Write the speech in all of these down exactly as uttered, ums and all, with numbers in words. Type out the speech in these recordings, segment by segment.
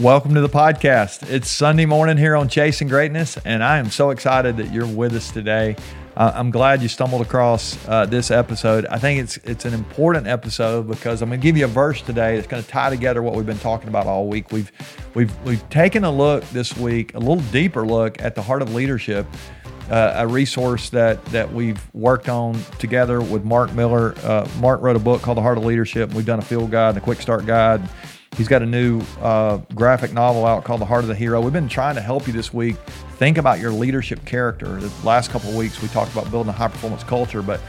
Welcome to the podcast. It's Sunday morning here on Chasing Greatness, and I am so excited that you're with us today. Uh, I'm glad you stumbled across uh, this episode. I think it's it's an important episode because I'm going to give you a verse today that's going to tie together what we've been talking about all week. We've we've we've taken a look this week, a little deeper look at the Heart of Leadership, uh, a resource that that we've worked on together with Mark Miller. Uh, Mark wrote a book called The Heart of Leadership, and we've done a field guide and a quick start guide. He's got a new uh, graphic novel out called The Heart of the Hero. We've been trying to help you this week think about your leadership character. The last couple of weeks, we talked about building a high-performance culture, but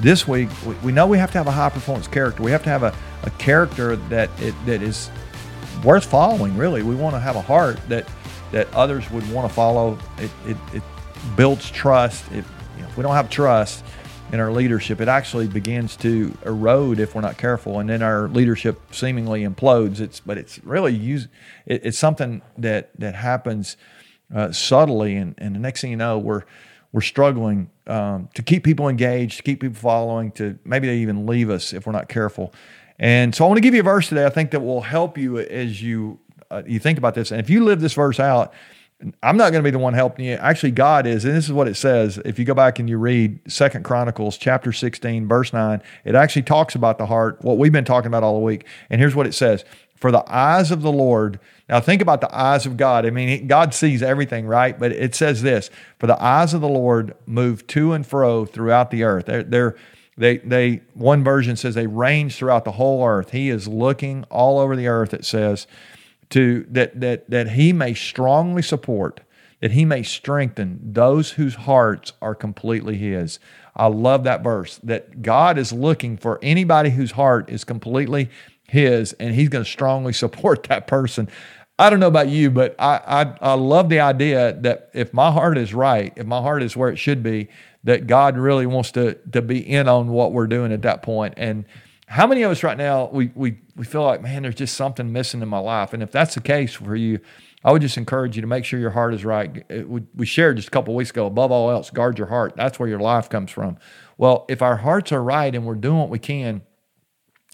this week, we, we know we have to have a high-performance character. We have to have a, a character that it, that is worth following, really. We want to have a heart that that others would want to follow. It, it, it builds trust. It, you know, if we don't have trust in our leadership, it actually begins to erode if we're not careful, and then our leadership seemingly implodes. It's but it's really use it, it's something that that happens uh, subtly, and, and the next thing you know, we're we're struggling um, to keep people engaged, to keep people following, to maybe they even leave us if we're not careful. And so, I want to give you a verse today I think that will help you as you uh, you think about this, and if you live this verse out. I'm not going to be the one helping you. Actually, God is, and this is what it says. If you go back and you read Second Chronicles chapter sixteen, verse nine, it actually talks about the heart, what we've been talking about all the week. And here's what it says. For the eyes of the Lord, now think about the eyes of God. I mean, God sees everything, right? But it says this, for the eyes of the Lord move to and fro throughout the earth. They're, they're, they, they, one version says they range throughout the whole earth. He is looking all over the earth, it says, to that that that he may strongly support, that he may strengthen those whose hearts are completely his. I love that verse, that God is looking for anybody whose heart is completely his, and he's going to strongly support that person. I don't know about you, but I, I I love the idea that if my heart is right, if my heart is where it should be, that God really wants to to be in on what we're doing at that point. And how many of us right now, we we we feel like, man, there's just something missing in my life? And if that's the case for you, I would just encourage you to make sure your heart is right. It, we, we shared just a couple of weeks ago, above all else, guard your heart. That's where your life comes from. Well, if our hearts are right and we're doing what we can,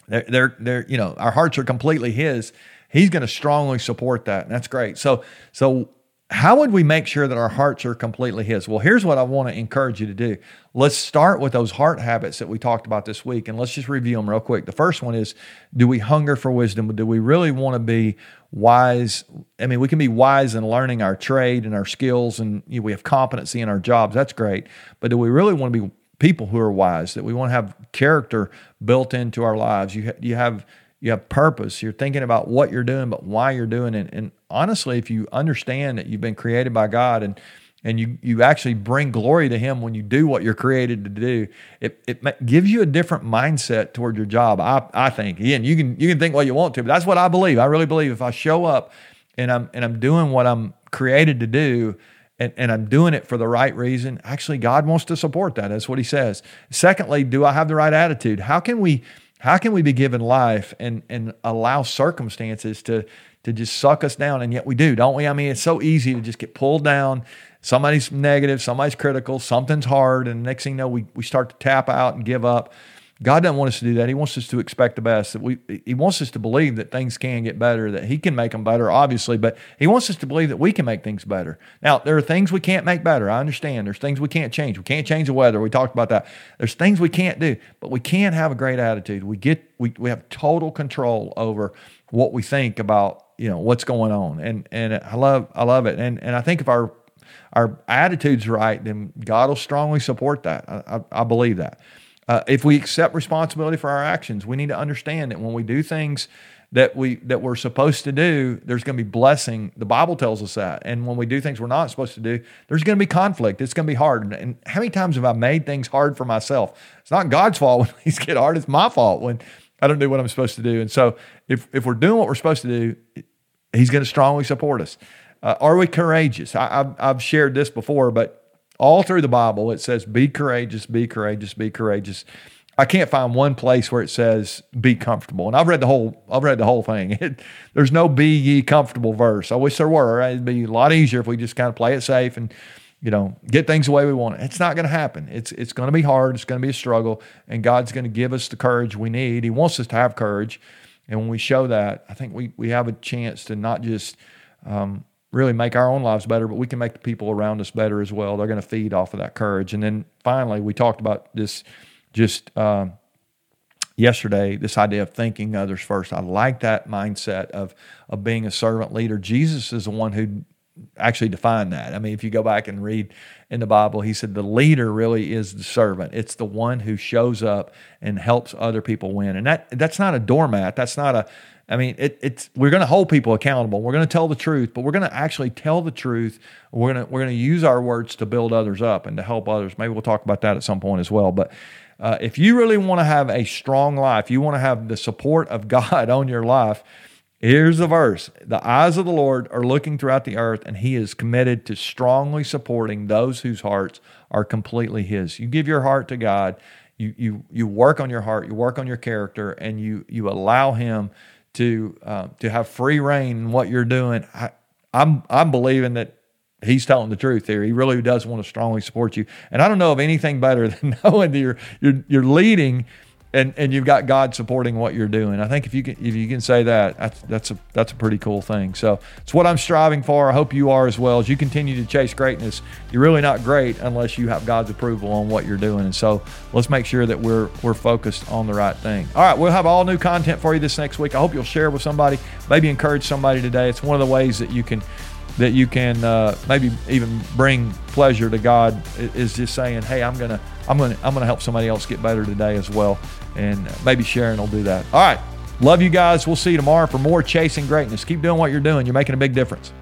they're, they're, they're you know, our hearts are completely his. He's going to strongly support that, and that's great. So, so how would we make sure that our hearts are completely his? Well, here's what I want to encourage you to do. Let's start with those heart habits that we talked about this week, and let's just review them real quick. The first one is, do we hunger for wisdom? Do we really want to be wise? I mean, we can be wise in learning our trade and our skills, and you know, we have competency in our jobs. That's great. But do we really want to be people who are wise, that we want to have character built into our lives? You ha- you have... You have purpose. You're thinking about what you're doing, but why you're doing it. And honestly, if you understand that you've been created by God, and and you you actually bring glory to Him when you do what you're created to do, it it gives you a different mindset toward your job. I I think, and you can you can think what you want to, but that's what I believe. I really believe if I show up and I'm and I'm doing what I'm created to do, and, and I'm doing it for the right reason, actually God wants to support that. That's what He says. Secondly, do I have the right attitude? How can we How can we be given life and and allow circumstances to to just suck us down? And yet we do, don't we? I mean, it's so easy to just get pulled down. Somebody's negative, somebody's critical, something's hard, and the next thing you know, we we start to tap out and give up. God doesn't want us to do that. He wants us to expect the best. That we He wants us to believe that things can get better, that He can make them better, obviously, but He wants us to believe that we can make things better. Now, there are things we can't make better. I understand. There's things we can't change. We can't change the weather. We talked about that. There's things we can't do, but we can have a great attitude. We get we we have total control over what we think about, you know, what's going on. And and I love I love it. And and I think if our our attitude's right, then God will strongly support that. I I, I believe that. Uh, if we accept responsibility for our actions, we need to understand that when we do things that, we, that we're supposed to do, there's going to be blessing. The Bible tells us that. And when we do things we're not supposed to do, there's going to be conflict. It's going to be hard. And how many times have I made things hard for myself? It's not God's fault when things get hard. It's my fault when I don't do what I'm supposed to do. And so if, if we're doing what we're supposed to do, He's going to strongly support us. Uh, are we courageous? I, I've, I've shared this before, but all through the Bible, it says, be courageous, be courageous, be courageous. I can't find one place where it says, be comfortable. And I've read the whole I've read the whole thing. It, there's no be ye comfortable verse. I wish there were. Right? It'd be a lot easier if we just kind of play it safe and, you know, get things the way we want it. It's not going to happen. It's, it's going to be hard. It's going to be a struggle. And God's going to give us the courage we need. He wants us to have courage. And when we show that, I think we we have a chance to not just um, really make our own lives better, but we can make the people around us better as well. They're going to feed off of that courage. And then finally, we talked about this just um, yesterday, this idea of thinking others first. I like that mindset of of being a servant leader. Jesus is the one who actually defined that. I mean, if you go back and read in the Bible, he said the leader really is the servant. It's the one who shows up and helps other people win. And that that's not a doormat. That's not a, I mean, it, it's we're going to hold people accountable. We're going to tell the truth, but we're going to actually tell the truth. We're going to we're going to use our words to build others up and to help others. Maybe we'll talk about that at some point as well. But uh, if you really want to have a strong life, you want to have the support of God on your life, here's the verse. The eyes of the Lord are looking throughout the earth, and he is committed to strongly supporting those whose hearts are completely his. You give your heart to God, you you you work on your heart, you work on your character, and you you allow him to uh, to have free reign in what you're doing. I, I'm I'm believing that he's telling the truth here. He really does want to strongly support you. And I don't know of anything better than knowing that you're you're you're leading And and you've got God supporting what you're doing. I think if you can if you can say that, that's that's a that's a pretty cool thing. So it's what I'm striving for. I hope you are as well. As you continue to chase greatness, you're really not great unless you have God's approval on what you're doing. And so let's make sure that we're we're focused on the right thing. All right, we'll have all new content for you this next week. I hope you'll share with somebody, maybe encourage somebody today. It's one of the ways that you can that you can uh, maybe even bring pleasure to God, is just saying, hey, I'm gonna I'm gonna I'm gonna help somebody else get better today as well. And maybe Sharon will do that. All right. Love you guys. We'll see you tomorrow for more Chasing Greatness. Keep doing what you're doing. You're making a big difference.